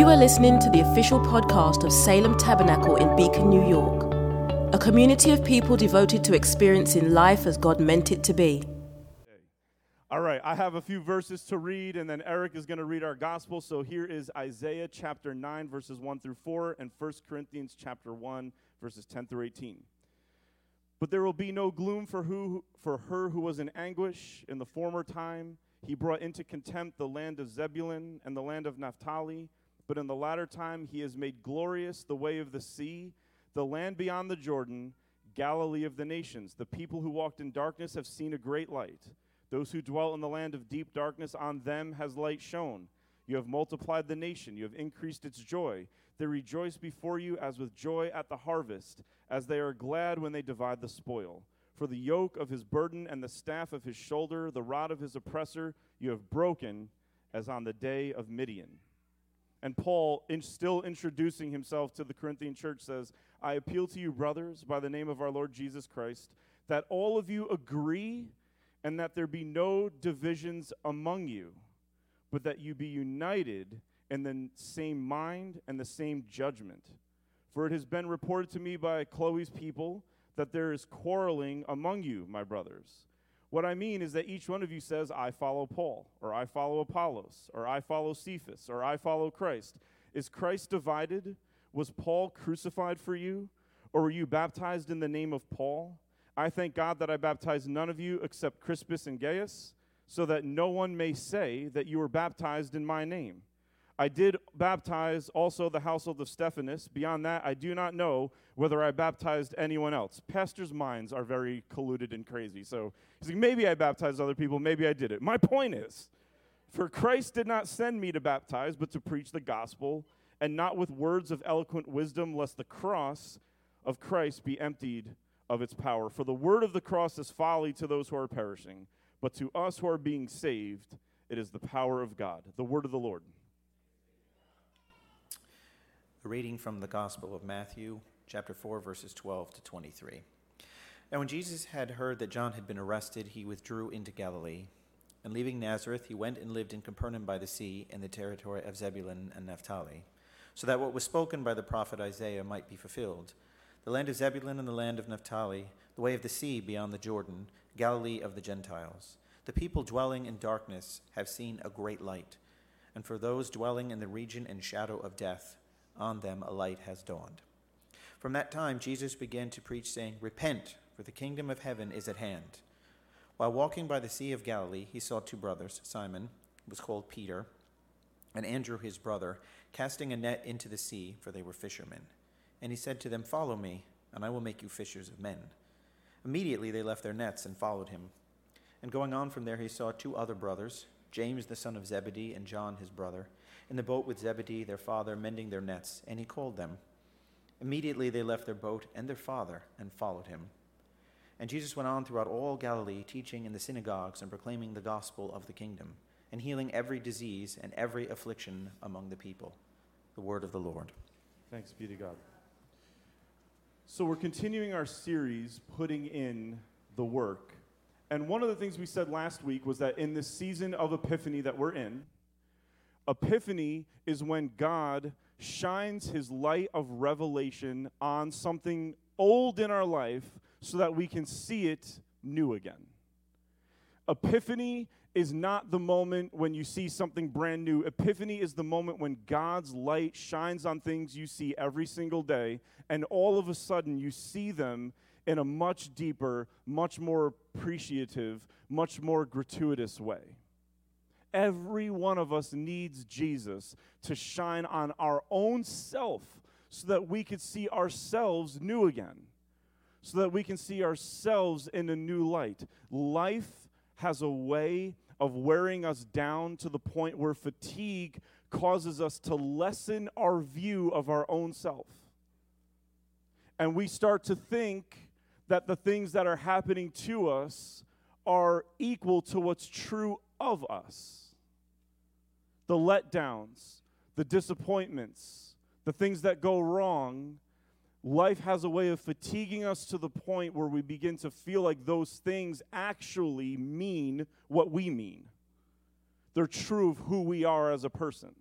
You are listening to the official podcast of Salem Tabernacle in Beacon, New York, a community of people devoted to experiencing life as God meant it to be. All right, I have a few verses to read, and then Eric is going to read our gospel. So here is Isaiah chapter 9, verses 1 through 4, and 1 Corinthians chapter 1, verses 10 through 18. But there will be no gloom for her who was in anguish in the former time. He brought into contempt the land of Zebulun and the land of Naphtali, but in the latter time he has made glorious the way of the sea, the land beyond the Jordan, Galilee of the nations. The people who walked in darkness have seen a great light. Those who dwelt in the land of deep darkness, on them has light shone. You have multiplied the nation. You have increased its joy. They rejoice before you as with joy at the harvest, as they are glad when they divide the spoil. For the yoke of his burden and the staff of his shoulder, the rod of his oppressor, you have broken as on the day of Midian. And Paul, still introducing himself to the Corinthian church, says, I appeal to you, brothers, by the name of our Lord Jesus Christ, that all of you agree and that there be no divisions among you, but that you be united in the same mind and the same judgment. For it has been reported to me by Chloe's people that there is quarreling among you, my brothers. What I mean is that each one of you says, I follow Paul, or I follow Apollos, or I follow Cephas, or I follow Christ. Is Christ divided? Was Paul crucified for you? Or were you baptized in the name of Paul? I thank God that I baptized none of you except Crispus and Gaius, so that no one may say that you were baptized in my name. I did baptize also the household of Stephanus. Beyond that, I do not know whether I baptized anyone else. Pastors' minds are very colluded and crazy. So he's like, maybe I baptized other people, maybe I did it. My point is, for Christ did not send me to baptize, but to preach the gospel, and not with words of eloquent wisdom, lest the cross of Christ be emptied of its power. For the word of the cross is folly to those who are perishing, but to us who are being saved, it is the power of God. The word of the Lord. A reading from the Gospel of Matthew, chapter 4, verses 12 to 23. Now when Jesus had heard that John had been arrested, he withdrew into Galilee. And leaving Nazareth, he went and lived in Capernaum by the sea, in the territory of Zebulun and Naphtali, so that what was spoken by the prophet Isaiah might be fulfilled. The land of Zebulun and the land of Naphtali, the way of the sea beyond the Jordan, Galilee of the Gentiles. The people dwelling in darkness have seen a great light, and for those dwelling in the region and shadow of death, on them a light has dawned. From that time, Jesus began to preach, saying, Repent, for the kingdom of heaven is at hand. While walking by the Sea of Galilee, he saw two brothers, Simon, who was called Peter, and Andrew his brother, casting a net into the sea, for they were fishermen. And he said to them, Follow me, and I will make you fishers of men. Immediately they left their nets and followed him. And going on from there, he saw two other brothers, James the son of Zebedee and John his brother, in the boat with Zebedee, their father, mending their nets, and he called them. Immediately they left their boat and their father and followed him. And Jesus went on throughout all Galilee, teaching in the synagogues and proclaiming the gospel of the kingdom, and healing every disease and every affliction among the people. The word of the Lord. Thanks be to God. So we're continuing our series, Putting in the Work. And one of the things we said last week was that in this season of Epiphany that we're in, Epiphany is when God shines his light of revelation on something old in our life so that we can see it new again. Epiphany is not the moment when you see something brand new. Epiphany is the moment when God's light shines on things you see every single day, and all of a sudden you see them in a much deeper, much more appreciative, much more gratuitous way. Every one of us needs Jesus to shine on our own self so that we could see ourselves new again, so that we can see ourselves in a new light. Life has a way of wearing us down to the point where fatigue causes us to lessen our view of our own self. And we start to think that the things that are happening to us are equal to what's true of us. The letdowns, the disappointments, the things that go wrong, life has a way of fatiguing us to the point where we begin to feel like those things actually mean what we mean. They're true of who we are as a person.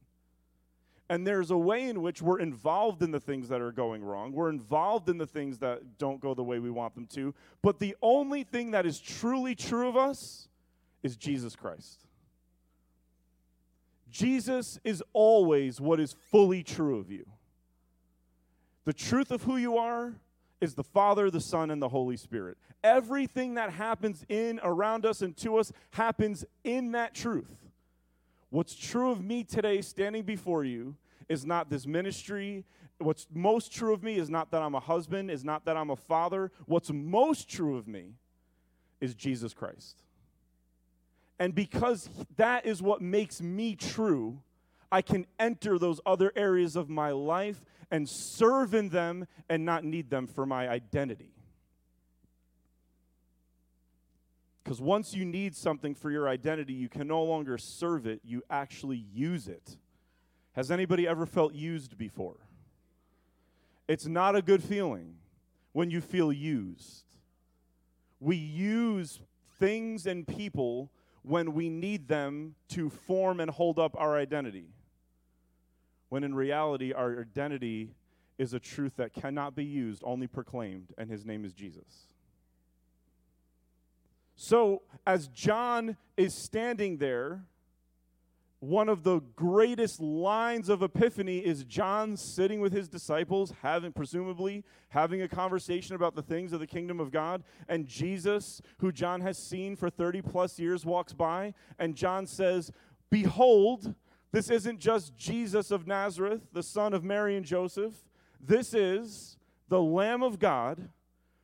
And there's a way in which we're involved in the things that are going wrong. We're involved in the things that don't go the way we want them to. But the only thing that is truly true of us is Jesus Christ. Jesus is always what is fully true of you. The truth of who you are is the Father, the Son, and the Holy Spirit. Everything that happens in, around us, and to us happens in that truth. What's true of me today standing before you is not this ministry. What's most true of me is not that I'm a husband, is not that I'm a father. What's most true of me is Jesus Christ. And because that is what makes me true, I can enter those other areas of my life and serve in them and not need them for my identity. Because once you need something for your identity, you can no longer serve it. You actually use it. Has anybody ever felt used before? It's not a good feeling when you feel used. We use things and people when we need them to form and hold up our identity. When in reality, our identity is a truth that cannot be used, only proclaimed, and his name is Jesus. So, as John is standing there, one of the greatest lines of Epiphany is John sitting with his disciples, presumably having a conversation about the things of the kingdom of God, and Jesus, who John has seen for 30 plus years, walks by, and John says, "Behold, this isn't just Jesus of Nazareth, the son of Mary and Joseph. This is the Lamb of God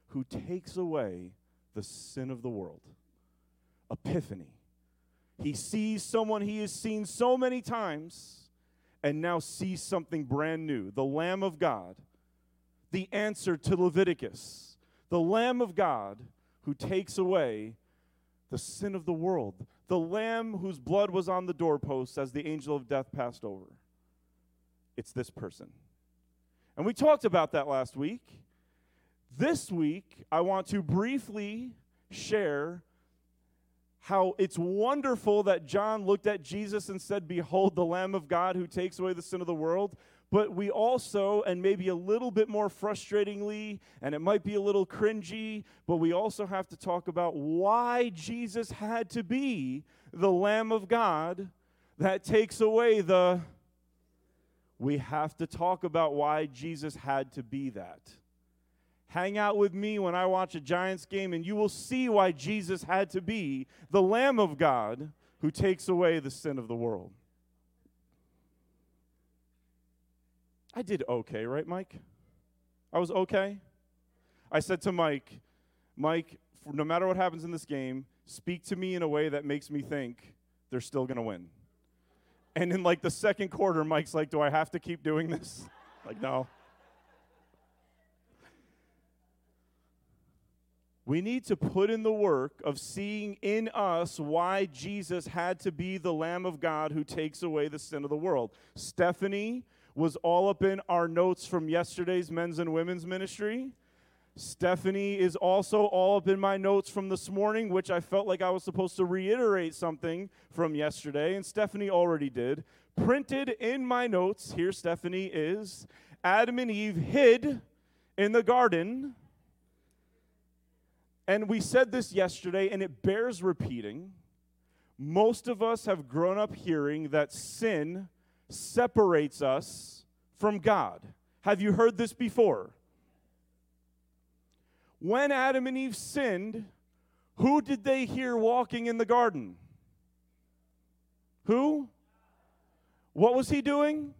who takes away the sin of the world." Epiphany. He sees someone he has seen so many times and now sees something brand new. The Lamb of God, the answer to Leviticus. The Lamb of God who takes away the sin of the world. The Lamb whose blood was on the doorposts as the angel of death passed over. It's this person. And we talked about that last week. This week, I want to briefly share how it's wonderful that John looked at Jesus and said, "Behold, the Lamb of God who takes away the sin of the world." But we also, and maybe a little bit more frustratingly, and it might be a little cringy, but we also have to talk about why Jesus had to be the Lamb of God that takes away the... We have to talk about why Jesus had to be that. Hang out with me when I watch a Giants game, and you will see why Jesus had to be the Lamb of God who takes away the sin of the world. I did okay, right, Mike? I was okay? I said to Mike, "Mike, no matter what happens in this game, speak to me in a way that makes me think they're still going to win." And in like the second quarter, Mike's like, "Do I have to keep doing this?" Like, no. We need to put in the work of seeing in us why Jesus had to be the Lamb of God who takes away the sin of the world. Stephanie was all up in our notes from yesterday's men's and women's ministry. Stephanie is also all up in my notes from this morning, which I felt like I was supposed to reiterate something from yesterday, and Stephanie already did. Printed in my notes, here Stephanie is, Adam and Eve hid in the garden. And we said this yesterday, and it bears repeating. Most of us have grown up hearing that sin separates us from God. Have you heard this before? When Adam and Eve sinned, who did they hear walking in the garden? Who? What was he doing?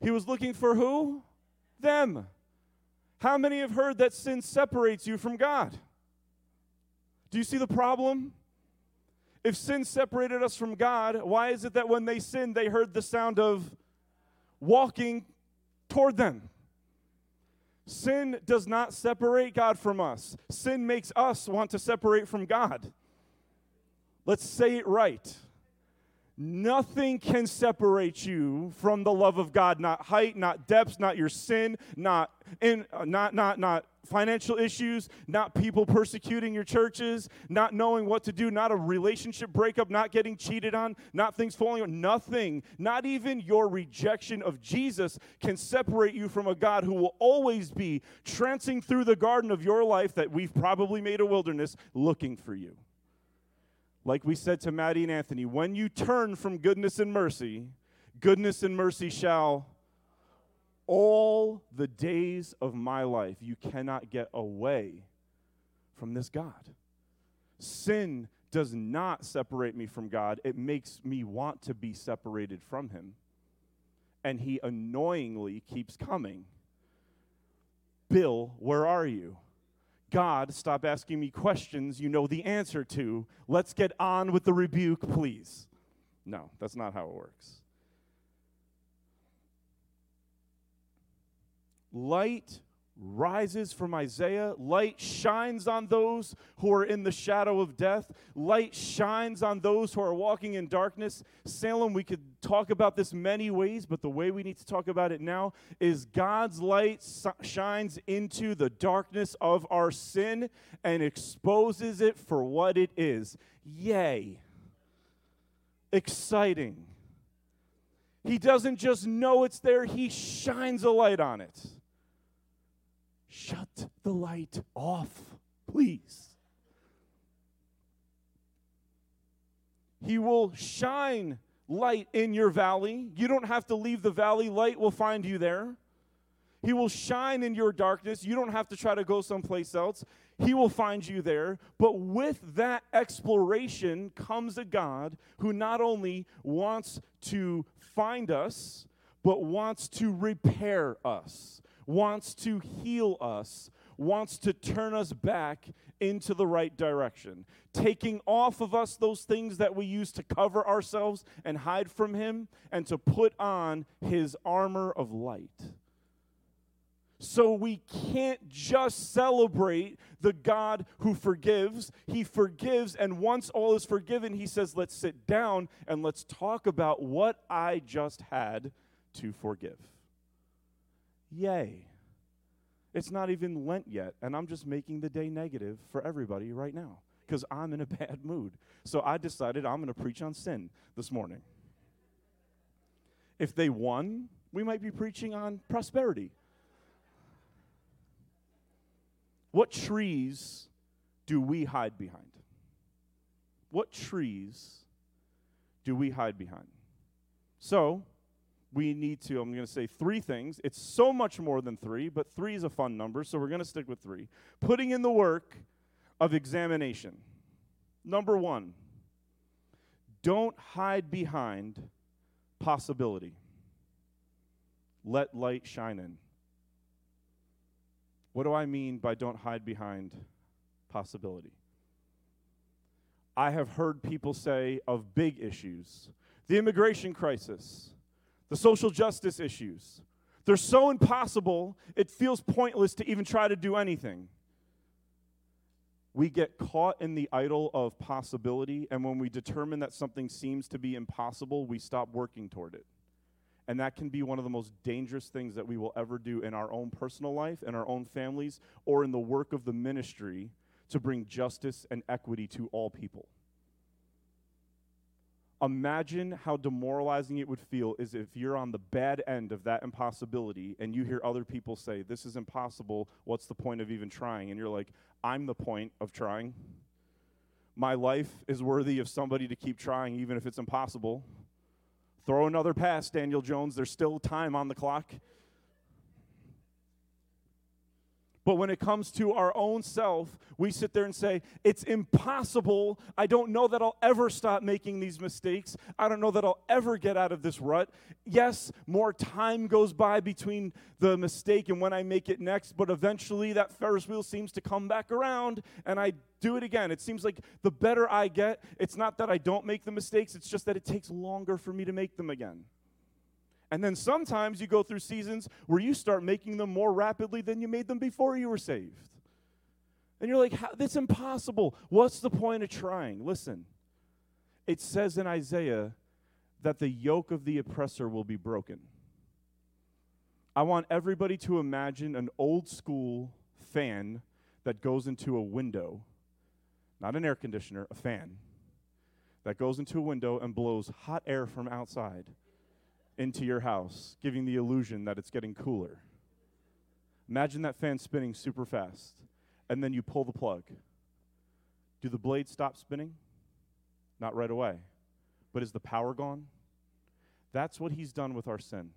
He was looking for who? Them. How many have heard that sin separates you from God? Do you see the problem? If sin separated us from God, why is it that when they sinned, they heard the sound of walking toward them? Sin does not separate God from us. Sin makes us want to separate from God. Let's say it right. Nothing can separate you from the love of God. Not height, not depth, not your sin, not financial issues, not people persecuting your churches, not knowing what to do, not a relationship breakup, not getting cheated on, not things falling on. Nothing, not even your rejection of Jesus can separate you from a God who will always be trancing through the garden of your life that we've probably made a wilderness looking for you. Like we said to Maddie and Anthony, when you turn from goodness and mercy shall all the days of my life. You cannot get away from this God. Sin does not separate me from God. It makes me want to be separated from him. And he annoyingly keeps coming. Bill, where are you? God, stop asking me questions you know the answer to. Let's get on with the rebuke, please. No, that's not how it works. Light rises from Isaiah. Light shines on those who are in the shadow of death. Light shines on those who are walking in darkness. Salem, we could talk about this many ways, but the way we need to talk about it now is God's light shines into the darkness of our sin and exposes it for what it is. Yay. Exciting. He doesn't just know it's there, he shines a light on it. Shut the light off, please. He will shine light in your valley. You don't have to leave the valley. Light will find you there. He will shine in your darkness. You don't have to try to go someplace else. He will find you there. But with that exploration comes a God who not only wants to find us, but wants to repair us, wants to heal us, wants to turn us back into the right direction, taking off of us those things that we use to cover ourselves and hide from him, and to put on his armor of light. So we can't just celebrate the God who forgives. He forgives, and once all is forgiven, he says, let's sit down and let's talk about what I just had to forgive. Yay. It's not even Lent yet, and I'm just making the day negative for everybody right now because I'm in a bad mood. So I decided I'm going to preach on sin this morning. If they won, we might be preaching on prosperity. What trees do we hide behind? What trees do we hide behind? So, we need to, I'm going to say three things. It's so much more than three, but three is a fun number, so we're going to stick with three. Putting in the work of examination. Number one, don't hide behind possibility. Let light shine in. What do I mean by don't hide behind possibility? I have heard people say of big issues, the immigration crisis, the social justice issues. They're so impossible, it feels pointless to even try to do anything. We get caught in the idol of possibility, and when we determine that something seems to be impossible, we stop working toward it. And that can be one of the most dangerous things that we will ever do in our own personal life, in our own families, or in the work of the ministry to bring justice and equity to all people. Imagine how demoralizing it would feel is if you're on the bad end of that impossibility and you hear other people say, this is impossible, what's the point of even trying? And you're like, I'm the point of trying. My life is worthy of somebody to keep trying even if it's impossible. Throw another pass, Daniel Jones. There's still time on the clock. But when it comes to our own self, we sit there and say, it's impossible. I don't know that I'll ever stop making these mistakes. I don't know that I'll ever get out of this rut. Yes, more time goes by between the mistake and when I make it next, but eventually that Ferris wheel seems to come back around and I do it again. It seems like the better I get, it's not that I don't make the mistakes, it's just that it takes longer for me to make them again. And then sometimes you go through seasons where you start making them more rapidly than you made them before you were saved. And you're like, that's impossible. What's the point of trying? Listen, it says in Isaiah that the yoke of the oppressor will be broken. I want everybody to imagine an old school fan that goes into a window, not an air conditioner, a fan, that goes into a window and blows hot air from outside into your house, giving the illusion that it's getting cooler. Imagine that fan spinning super fast, and then you pull the plug. Do the blades stop spinning? Not right away. But is the power gone? That's what he's done with our sin.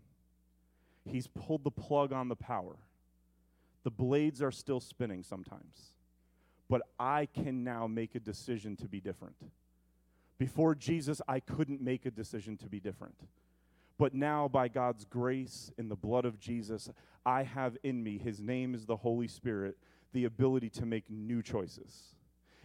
He's pulled the plug on the power. The blades are still spinning sometimes. But I can now make a decision to be different. Before Jesus, I couldn't make a decision to be different. But now, by God's grace, in the blood of Jesus, I have in me, his name is the Holy Spirit, the ability to make new choices.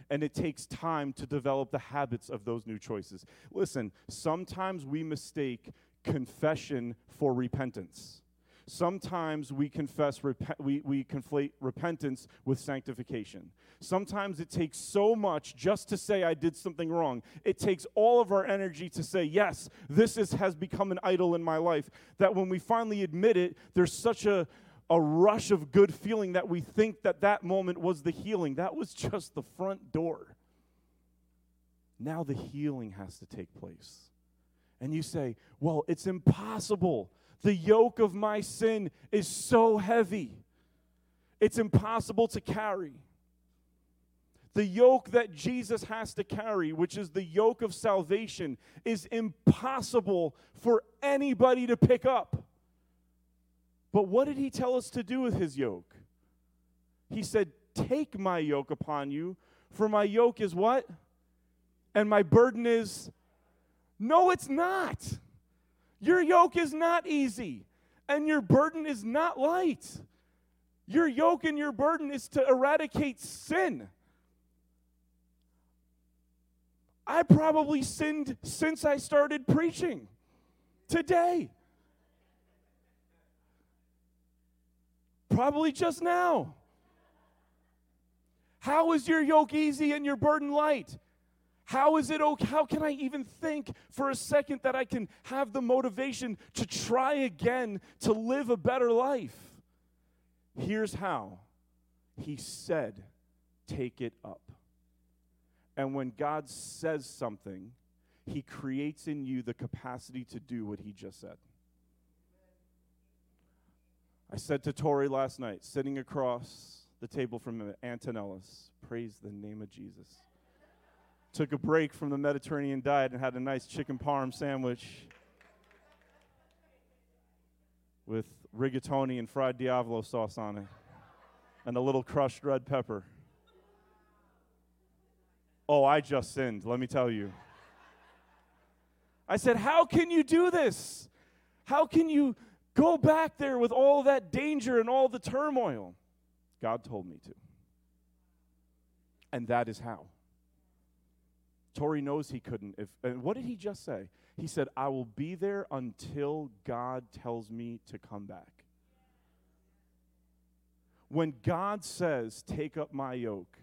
And it takes time to develop the habits of those new choices. Listen, sometimes we mistake confession for repentance. Sometimes we conflate repentance with sanctification. Sometimes it takes so much just to say I did something wrong. It takes all of our energy to say, yes, this has become an idol in my life, that when we finally admit it, there's such a rush of good feeling that we think that moment was the healing. That was just the front door. Now the healing has to take place. And you say, well, it's impossible. The yoke of my sin is so heavy. It's impossible to carry. The yoke that Jesus has to carry, which is the yoke of salvation, is impossible for anybody to pick up. But what did he tell us to do with his yoke? He said, take my yoke upon you, for my yoke is what? And my burden is? No, it's not. Your yoke is not easy, and your burden is not light. Your yoke and your burden is to eradicate sin. I probably sinned since I started preaching today. Probably just now. How is your yoke easy and your burden light? How is it okay? How can I even think for a second that I can have the motivation to try again to live a better life? Here's how. He said, take it up. And when God says something, he creates in you the capacity to do what he just said. I said to Tori last night, sitting across the table from Antonella's, praise the name of Jesus. Took a break from the Mediterranean diet and had a nice chicken parm sandwich with rigatoni and fried diavolo sauce on it and a little crushed red pepper. Oh, I just sinned, let me tell you. I said, how can you do this? How can you go back there with all that danger and all the turmoil? God told me to. And that is how. Tori knows he couldn't. And what did he just say? He said, I will be there until God tells me to come back. When God says, take up my yoke,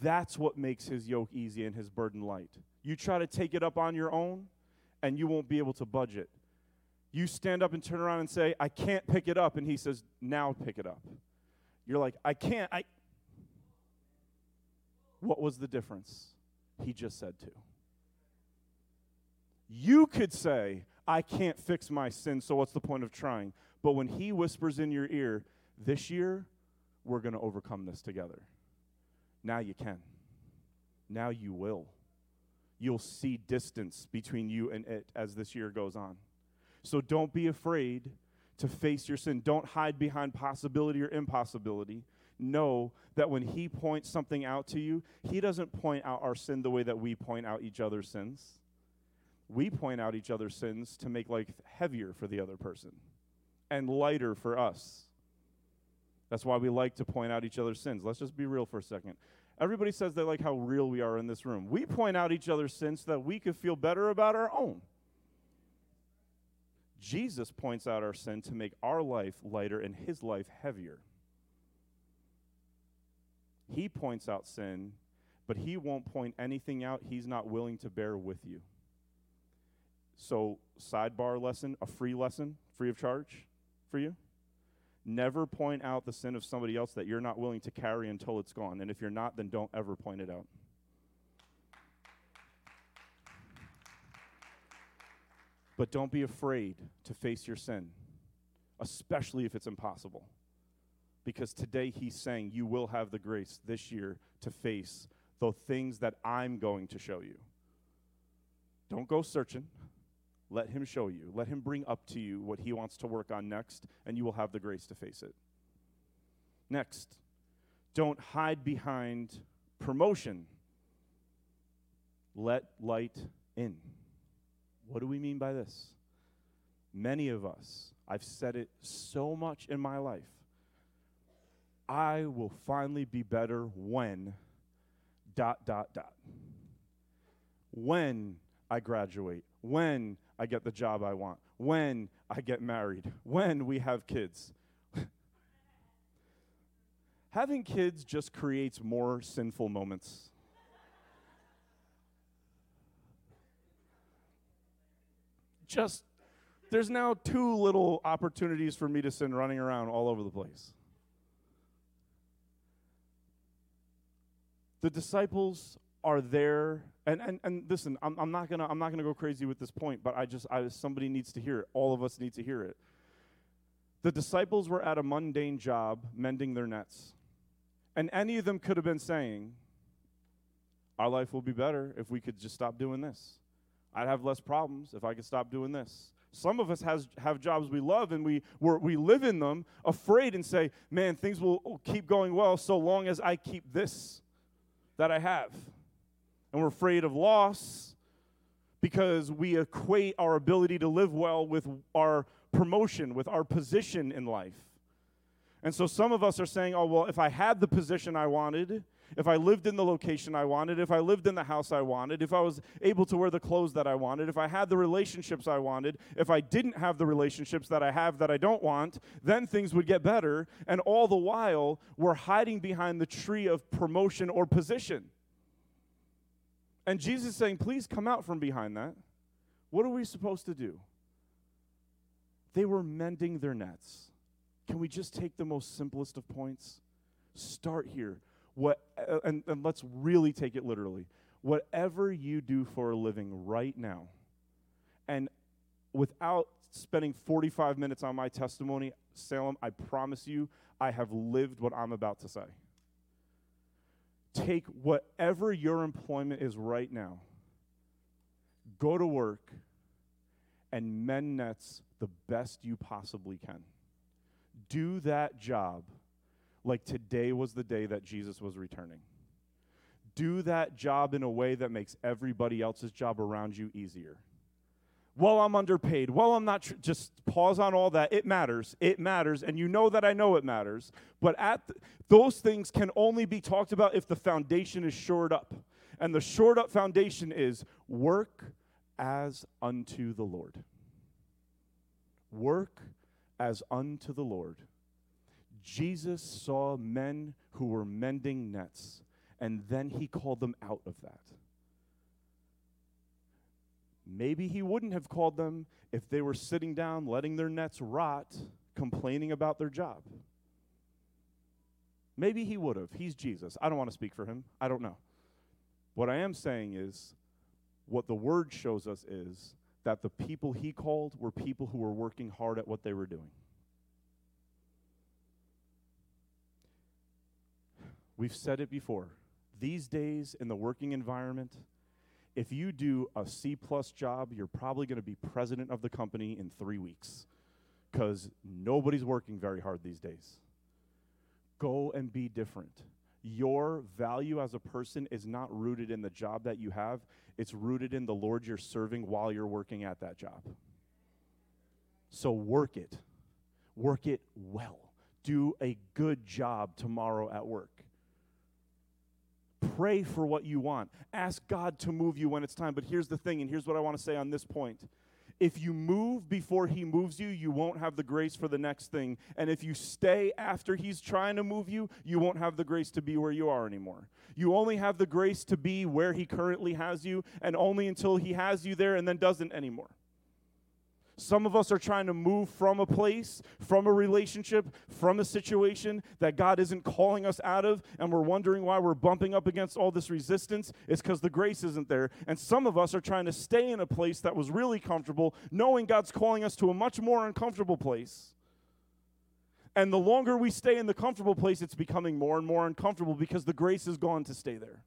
that's what makes his yoke easy and his burden light. You try to take it up on your own, and you won't be able to budge it. You stand up and turn around and say, I can't pick it up. And he says, now pick it up. You're like, I can't. What was the difference? He just said to. You could say, I can't fix my sin, so what's the point of trying? But when he whispers in your ear, this year, we're going to overcome this together. Now you can. Now you will. You'll see distance between you and it as this year goes on. So don't be afraid to face your sin. Don't hide behind possibility or impossibility. Know that when he points something out to you, he doesn't point out our sin the way that we point out each other's sins. We point out each other's sins to make life heavier for the other person and lighter for us. That's why we like to point out each other's sins. Let's just be real for a second. Everybody says they like how real we are in this room. We point out each other's sins so that we could feel better about our own. Jesus points out our sin to make our life lighter and his life heavier. He points out sin, but he won't point anything out he's not willing to bear with you. So sidebar lesson, a free lesson, free of charge for you. Never point out the sin of somebody else that you're not willing to carry until it's gone. And if you're not, then don't ever point it out. But don't be afraid to face your sin, especially if it's impossible. Because today he's saying you will have the grace this year to face the things that I'm going to show you. Don't go searching. Let him show you. Let him bring up to you what he wants to work on next, and you will have the grace to face it. Next, don't hide behind promotion. Let light in. What do we mean by this? Many of us, I've said it so much in my life, I will finally be better when, ... When I graduate, when I get the job I want, when I get married, when we have kids. Having kids just creates more sinful moments. Just, there's now 2 little opportunities for me to sin running around all over the place. The disciples are there, and listen, I'm not gonna go crazy with this point, but somebody needs to hear it. All of us need to hear it. The disciples were at a mundane job mending their nets, and any of them could have been saying, "Our life will be better if we could just stop doing this. I'd have less problems if I could stop doing this." Some of us have jobs we love, and we live in them, afraid and say, "Man, things will keep going well so long as I keep this that I have." And we're afraid of loss because we equate our ability to live well with our promotion, with our position in life. And so some of us are saying, "Oh, well, if I had the position I wanted, if I lived in the location I wanted, if I lived in the house I wanted, if I was able to wear the clothes that I wanted, if I had the relationships I wanted, if I didn't have the relationships that I have that I don't want, then things would get better." And all the while, we're hiding behind the tree of promotion or position. And Jesus is saying, please come out from behind that. What are we supposed to do? They were mending their nets. Can we just take the most simplest of points? Start here. And let's really take it literally. Whatever you do for a living right now, and without spending 45 minutes on my testimony, Salem, I promise you, I have lived what I'm about to say. Take whatever your employment is right now, go to work, and mend nets the best you possibly can. Do that job like today was the day that Jesus was returning. Do that job in a way that makes everybody else's job around you easier. Well, I'm underpaid. Well, I'm not. Just pause on all that. It matters. It matters. And you know that I know it matters. But those things can only be talked about if the foundation is shored up. And the shored up foundation is work as unto the Lord. Work as unto the Lord. Jesus saw men who were mending nets, and then he called them out of that. Maybe he wouldn't have called them if they were sitting down, letting their nets rot, complaining about their job. Maybe he would have. He's Jesus. I don't want to speak for him. I don't know. What I am saying is, what the word shows us is that the people he called were people who were working hard at what they were doing. We've said it before. These days in the working environment, if you do a C+ job, you're probably going to be president of the company in 3 weeks because nobody's working very hard these days. Go and be different. Your value as a person is not rooted in the job that you have. It's rooted in the Lord you're serving while you're working at that job. So work it. Work it well. Do a good job tomorrow at work. Pray for what you want. Ask God to move you when it's time. But here's the thing, and here's what I want to say on this point. If you move before he moves you, you won't have the grace for the next thing. And if you stay after he's trying to move you, you won't have the grace to be where you are anymore. You only have the grace to be where he currently has you, and only until he has you there and then doesn't anymore. Some of us are trying to move from a place, from a relationship, from a situation that God isn't calling us out of, and we're wondering why we're bumping up against all this resistance. It's because the grace isn't there. And some of us are trying to stay in a place that was really comfortable, knowing God's calling us to a much more uncomfortable place. And the longer we stay in the comfortable place, it's becoming more and more uncomfortable because the grace is gone to stay there.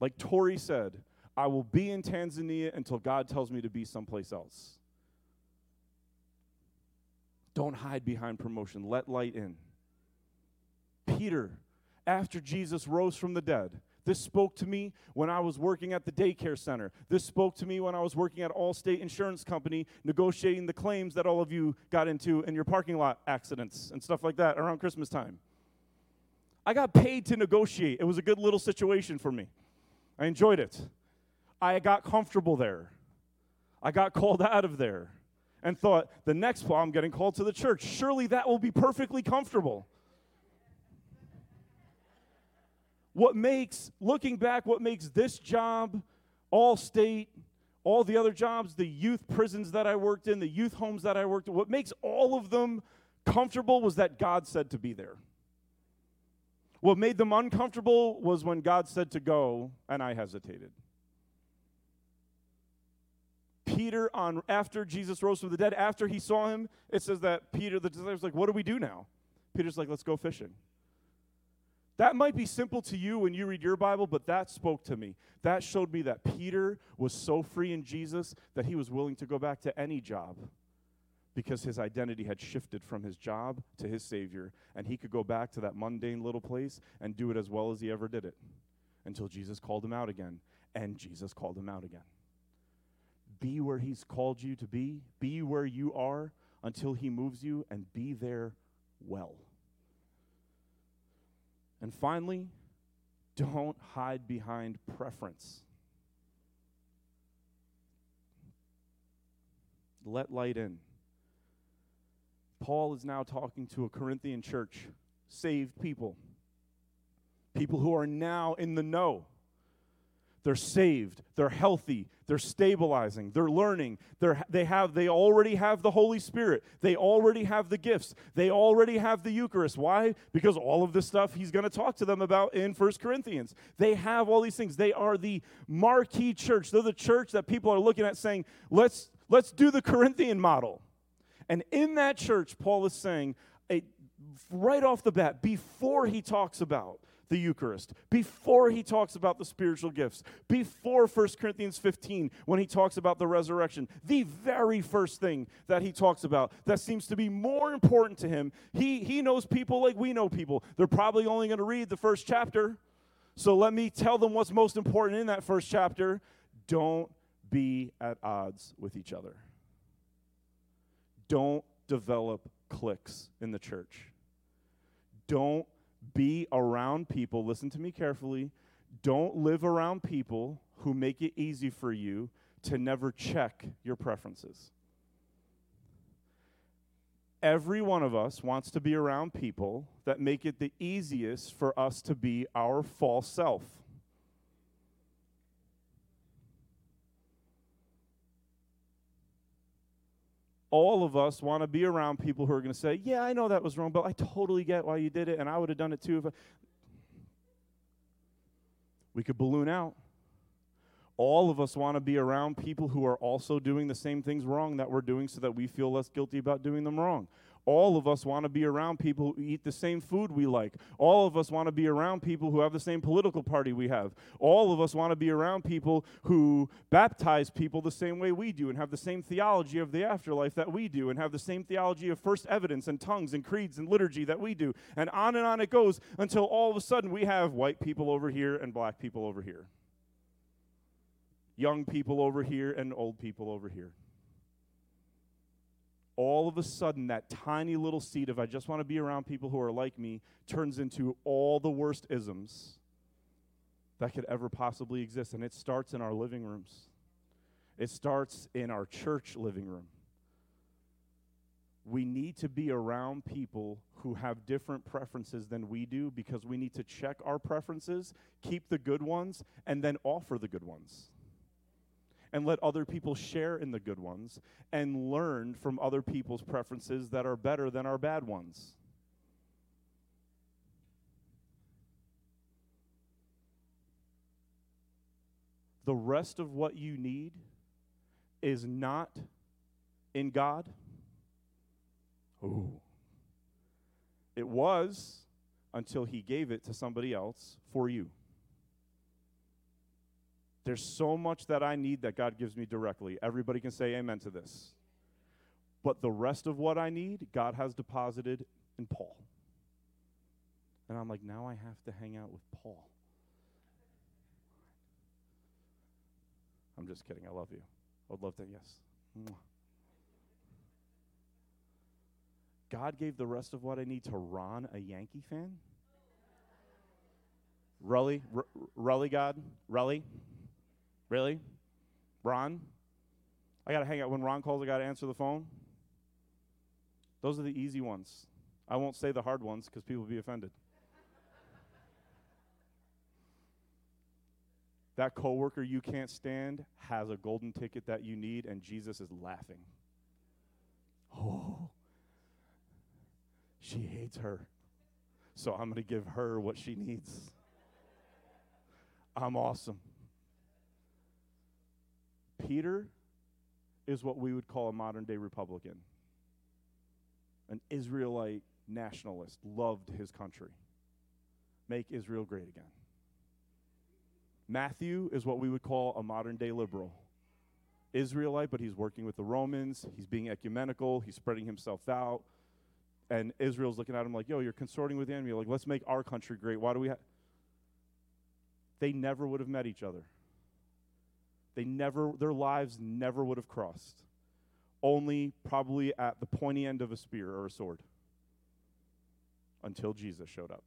Like Tori said, I will be in Tanzania until God tells me to be someplace else. Don't hide behind promotion. Let light in. Peter, after Jesus rose from the dead, this spoke to me when I was working at the daycare center. This spoke to me when I was working at Allstate Insurance Company, negotiating the claims that all of you got into in your parking lot accidents and stuff like that around Christmas time. I got paid to negotiate. It was a good little situation for me. I enjoyed it. I got comfortable there. I got called out of there and thought, the next fall I'm getting called to the church. Surely that will be perfectly comfortable. Looking back, what makes this job, Allstate, all the other jobs, the youth prisons that I worked in, the youth homes that I worked in, what makes all of them comfortable was that God said to be there. What made them uncomfortable was when God said to go, and I hesitated. Peter, after Jesus rose from the dead, after he saw him, it says that Peter, the disciple, was like, what do we do now? Peter's like, let's go fishing. That might be simple to you when you read your Bible, but that spoke to me. That showed me that Peter was so free in Jesus that he was willing to go back to any job because his identity had shifted from his job to his Savior, and he could go back to that mundane little place and do it as well as he ever did it until Jesus called him out again, and Jesus called him out again. Be where he's called you to be where you are until he moves you, and be there well. And finally, don't hide behind preference. Let light in. Paul is now talking to a Corinthian church, saved people, people who are now in the know. They're saved, they're healthy, they're stabilizing, they're learning, they already have the Holy Spirit, they already have the gifts, they already have the Eucharist. Why? Because all of this stuff he's going to talk to them about in 1 Corinthians. They have all these things. They are the marquee church. They're the church that people are looking at saying, let's do the Corinthian model. And in that church, Paul is saying, right off the bat, before he talks about the Eucharist, before he talks about the spiritual gifts, before 1 Corinthians 15, when he talks about the resurrection, the very first thing that he talks about that seems to be more important to him, he knows people like we know people. They're probably only going to read the first chapter, so let me tell them what's most important in that first chapter. Don't be at odds with each other. Don't develop cliques in the church. Don't be around people, listen to me carefully, don't live around people who make it easy for you to never check your preferences. Every one of us wants to be around people that make it the easiest for us to be our false self. All of us want to be around people who are going to say, yeah, I know that was wrong, but I totally get why you did it, and I would have done it too if I... We could balloon out. All of us want to be around people who are also doing the same things wrong that we're doing so that we feel less guilty about doing them wrong. All of us want to be around people who eat the same food we like. All of us want to be around people who have the same political party we have. All of us want to be around people who baptize people the same way we do and have the same theology of the afterlife that we do and have the same theology of first evidence and tongues and creeds and liturgy that we do. And on it goes until all of a sudden we have white people over here and black people over here. Young people over here and old people over here. All of a sudden, that tiny little seed of I just want to be around people who are like me turns into all the worst isms that could ever possibly exist. And it starts in our living rooms. It starts in our church living room. We need to be around people who have different preferences than we do because we need to check our preferences, keep the good ones, and then offer the good ones. and let other people share in the good ones and learn from other people's preferences that are better than our bad ones. The rest of what you need is not in God. Ooh. It was until he gave it to somebody else for you. There's so much that I need that God gives me directly. Everybody can say amen to this. But the rest of what I need, God has deposited in Paul. And I'm like, now I have to hang out with Paul. I'm just kidding. I love you. I would love to, yes. God gave the rest of what I need to Ron, a Yankee fan? Rully? Rully God? Rully? Really? Ron? I got to hang out. When Ron calls, I got to answer the phone. Those are the easy ones. I won't say the hard ones because people will be offended. That coworker you can't stand has a golden ticket that you need, and Jesus is laughing. Oh, she hates her, so I'm going to give her what she needs. I'm awesome. Peter is what we would call a modern-day Republican, an Israelite nationalist, loved his country. Make Israel great again. Matthew is what we would call a modern-day liberal. Israelite, but he's working with the Romans. He's being ecumenical. He's spreading himself out. And Israel's looking at him like, yo, you're consorting with the enemy. Like, let's make our country great. Why do we have? They never would have met each other. Their lives never would have crossed. Only probably at the pointy end of a spear or a sword. Until Jesus showed up.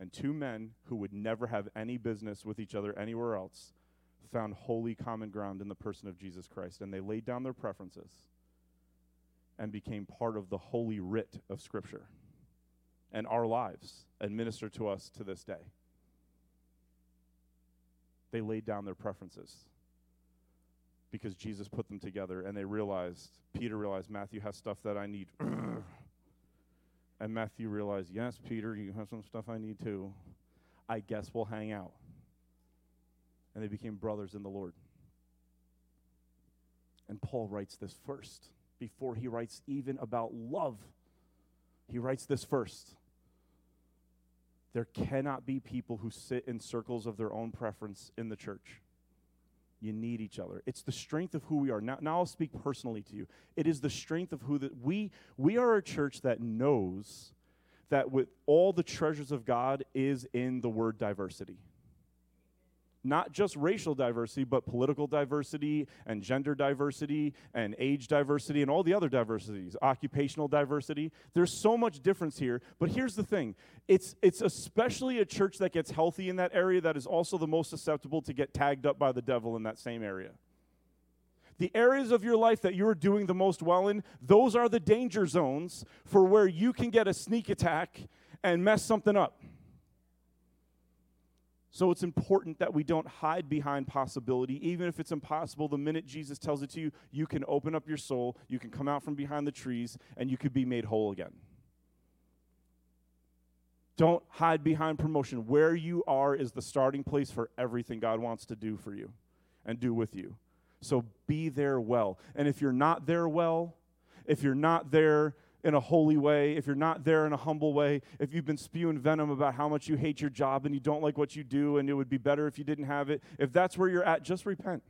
And two men who would never have any business with each other anywhere else found holy common ground in the person of Jesus Christ, and they laid down their preferences and became part of the holy writ of Scripture and our lives and minister to us to this day. They laid down their preferences because Jesus put them together, and they realized, Peter realized, Matthew has stuff that I need. And Matthew realized, yes, Peter, you have some stuff I need too. I guess we'll hang out. And they became brothers in the Lord. And Paul writes this first. Before he writes even about love, he writes this first. There cannot be people who sit in circles of their own preference in the church. You need each other. It's the strength of who we are. Now I'll speak personally to you. It is the strength of who that we are a church that knows that with all the treasures of God is in the word diversity. Not just racial diversity, but political diversity and gender diversity and age diversity and all the other diversities, occupational diversity. There's so much difference here, but here's the thing. It's especially a church that gets healthy in that area that is also the most susceptible to get tagged up by the devil in that same area. The areas of your life that you're doing the most well in, those are the danger zones for where you can get a sneak attack and mess something up. So it's important that we don't hide behind possibility. Even if it's impossible, the minute Jesus tells it to you, you can open up your soul, you can come out from behind the trees, and you could be made whole again. Don't hide behind promotion. Where you are is the starting place for everything God wants to do for you and do with you. So be there well. And if you're not there well, if you're not there in a holy way, if you're not there in a humble way, if you've been spewing venom about how much you hate your job and you don't like what you do and it would be better if you didn't have it, if that's where you're at, just repent.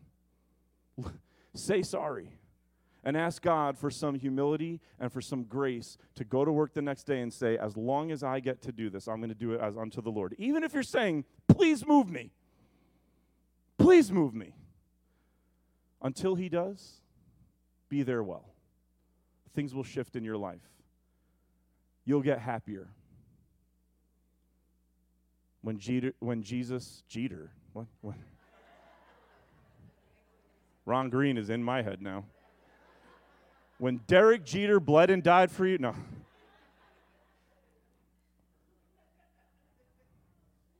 Say sorry and ask God for some humility and for some grace to go to work the next day and say, as long as I get to do this, I'm going to do it as unto the Lord. Even if you're saying, please move me. Please move me. Until he does, be there well. Things will shift in your life. You'll get happier. When Ron Green is in my head now. When Derek Jeter bled and died for you, no.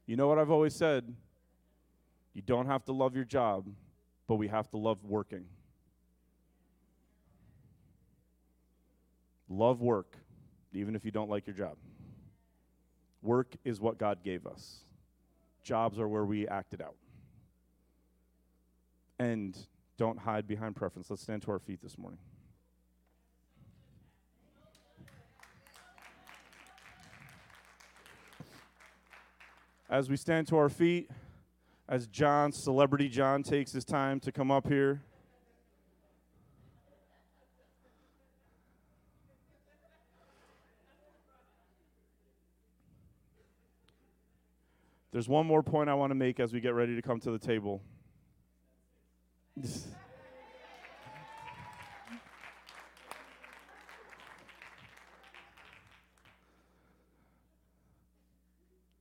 You know what I've always said? You don't have to love your job. but we have to love working. Love work, even if you don't like your job. Work is what God gave us. Jobs are where we act it out. And don't hide behind preference. Let's stand to our feet this morning. As we stand to our feet, as John, celebrity John, takes his time to come up here, there's one more point I want to make as we get ready to come to the table.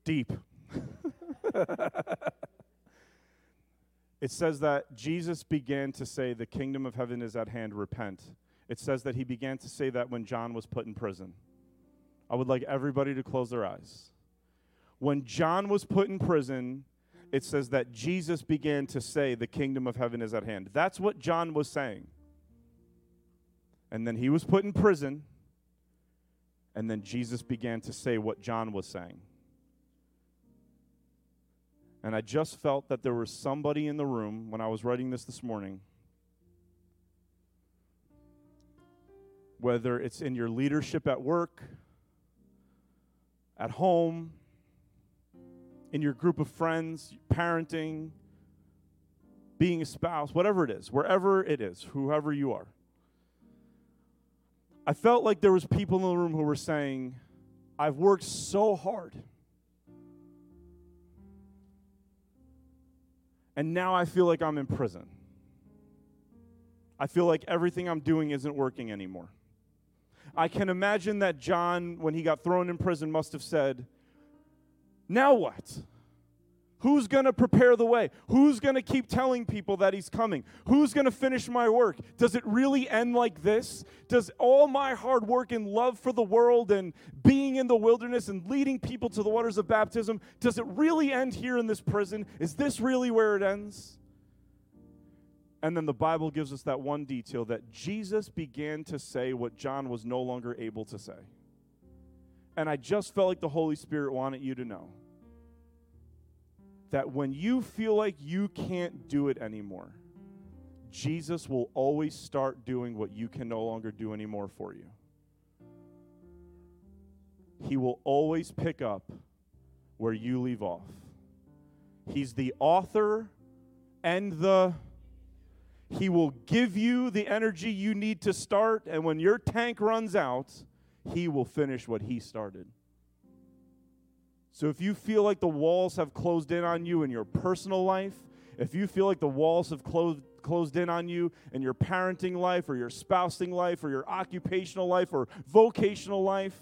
Deep. It says that Jesus began to say, the kingdom of heaven is at hand, repent. It says that he began to say that when John was put in prison. I would like everybody to close their eyes. When John was put in prison, it says that Jesus began to say, the kingdom of heaven is at hand. That's what John was saying. And then he was put in prison, and then Jesus began to say what John was saying. And I just felt that there was somebody in the room when I was writing this morning, whether it's in your leadership at work, at home, in your group of friends, parenting, being a spouse, whatever it is, wherever it is, whoever you are. I felt like there was people in the room who were saying, I've worked so hard, and now I feel like I'm in prison. I feel like everything I'm doing isn't working anymore. I can imagine that John, when he got thrown in prison, must have said, now what? Who's going to prepare the way? Who's going to keep telling people that he's coming? Who's going to finish my work? Does it really end like this? Does all my hard work and love for the world and being in the wilderness and leading people to the waters of baptism, does it really end here in this prison? Is this really where it ends? And then the Bible gives us that one detail that Jesus began to say what John was no longer able to say. And I just felt like the Holy Spirit wanted you to know that when you feel like you can't do it anymore, Jesus will always start doing what you can no longer do anymore for you. He will always pick up where you leave off. He's the author and He will give you the energy you need to start, and when your tank runs out, he will finish what he started. So if you feel like the walls have closed in on you in your personal life, if you feel like the walls have closed in on you in your parenting life or your spousing life or your occupational life or vocational life,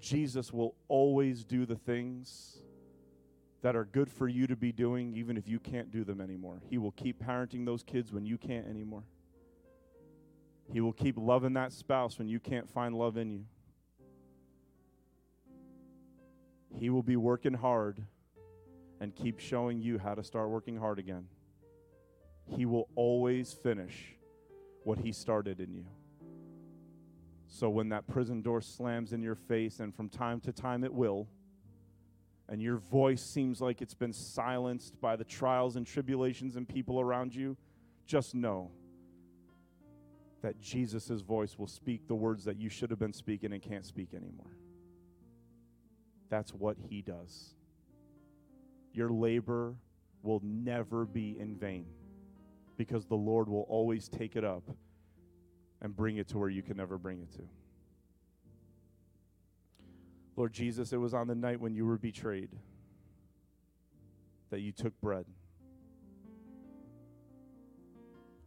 Jesus will always do the things that are good for you to be doing even if you can't do them anymore. He will keep parenting those kids when you can't anymore. He will keep loving that spouse when you can't find love in you. He will be working hard and keep showing you how to start working hard again. He will always finish what he started in you. So when that prison door slams in your face, and from time to time it will, and your voice seems like it's been silenced by the trials and tribulations and people around you, just know that Jesus' voice will speak the words that you should have been speaking and can't speak anymore. That's what he does. Your labor will never be in vain because the Lord will always take it up and bring it to where you can never bring it to. Lord Jesus, it was on the night when you were betrayed that you took bread.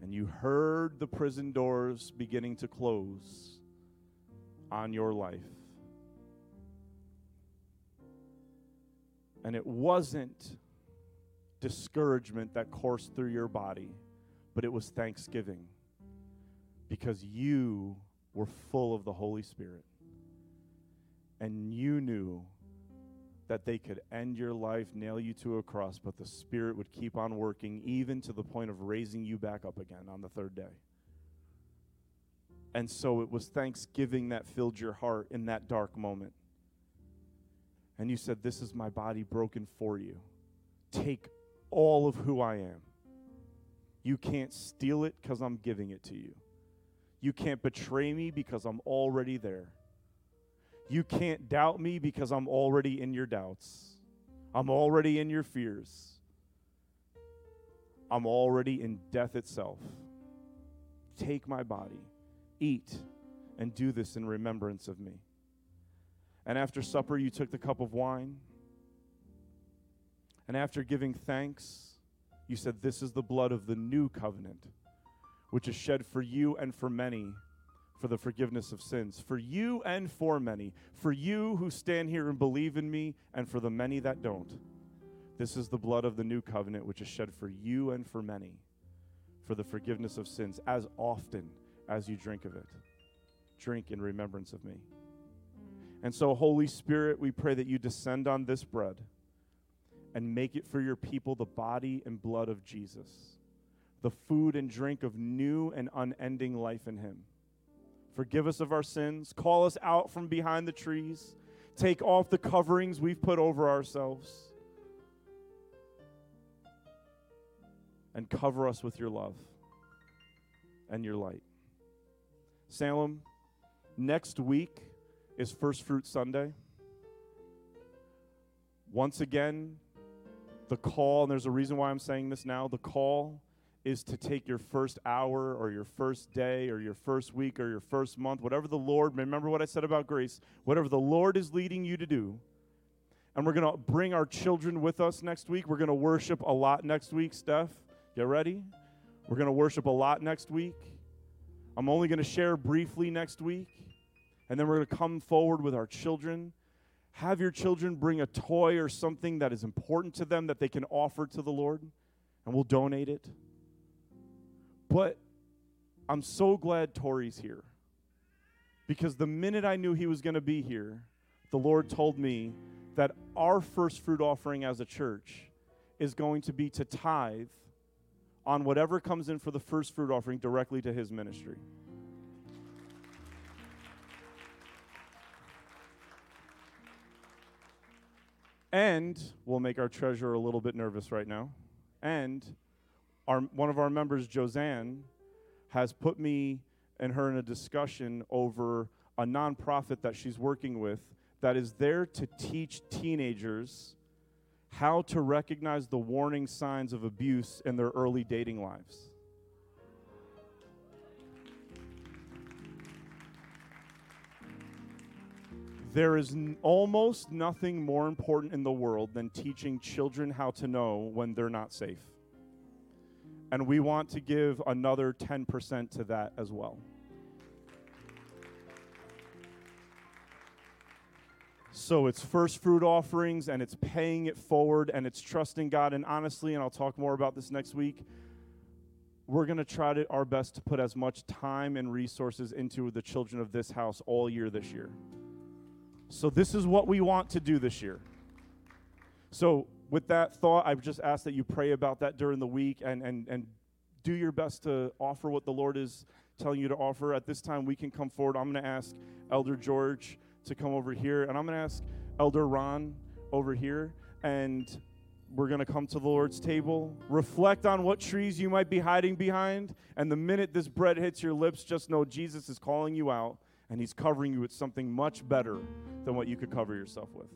And you heard the prison doors beginning to close on your life. And it wasn't discouragement that coursed through your body, but it was thanksgiving because you were full of the Holy Spirit. And you knew that they could end your life, nail you to a cross, but the Spirit would keep on working even to the point of raising you back up again on the third day. And so it was thanksgiving that filled your heart in that dark moment. And you said, this is my body broken for you. Take all of who I am. You can't steal it because I'm giving it to you. You can't betray me because I'm already there. You can't doubt me because I'm already in your doubts. I'm already in your fears. I'm already in death itself. Take my body. Eat and do this in remembrance of me. And after supper, you took the cup of wine. And after giving thanks, you said, this is the blood of the new covenant, which is shed for you and for many for the forgiveness of sins, for you and for many, for you who stand here and believe in me and for the many that don't. This is the blood of the new covenant, which is shed for you and for many for the forgiveness of sins, as often as you drink of it. Drink in remembrance of me. And so, Holy Spirit, we pray that you descend on this bread and make it for your people the body and blood of Jesus, the food and drink of new and unending life in him. Forgive us of our sins. Call us out from behind the trees. Take off the coverings we've put over ourselves. And cover us with your love and your light. Salem, next week is First Fruit Sunday. Once again, the call, and there's a reason why I'm saying this now, the call is to take your first hour or your first day or your first week or your first month, whatever the Lord, remember what I said about grace, whatever the Lord is leading you to do. And we're going to bring our children with us next week. We're going to worship a lot next week, Steph. You ready? We're going to worship a lot next week. I'm only going to share briefly next week, and then we're going to come forward with our children. Have your children bring a toy or something that is important to them that they can offer to the Lord, and we'll donate it. But I'm so glad Tori's here, because the minute I knew he was going to be here, the Lord told me that our first fruit offering as a church is going to be to tithe on whatever comes in for the first fruit offering directly to his ministry. And we'll make our treasurer a little bit nervous right now. And one of our members, Josanne, has put me and her in a discussion over a nonprofit that she's working with that is there to teach teenagers how to recognize the warning signs of abuse in their early dating lives. There is almost nothing more important in the world than teaching children how to know when they're not safe. And we want to give another 10% to that as well. So it's first fruit offerings, and it's paying it forward, and it's trusting God. And honestly, and I'll talk more about this next week, we're going to try our best to put as much time and resources into the children of this house all year this year. So this is what we want to do this year. So with that thought, I just ask that you pray about that during the week and do your best to offer what the Lord is telling you to offer. At this time, we can come forward. I'm going to ask Elder George to come over here, and I'm going to ask Elder Ron over here, and we're going to come to the Lord's table. Reflect on what trees you might be hiding behind, and the minute this bread hits your lips, just know Jesus is calling you out, and he's covering you with something much better than what you could cover yourself with.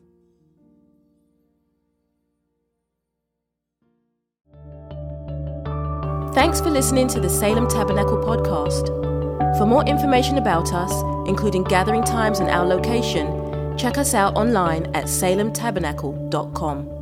Thanks for listening to the Salem Tabernacle podcast. For more information about us, including gathering times and our location, check us out online at salemtabernacle.com.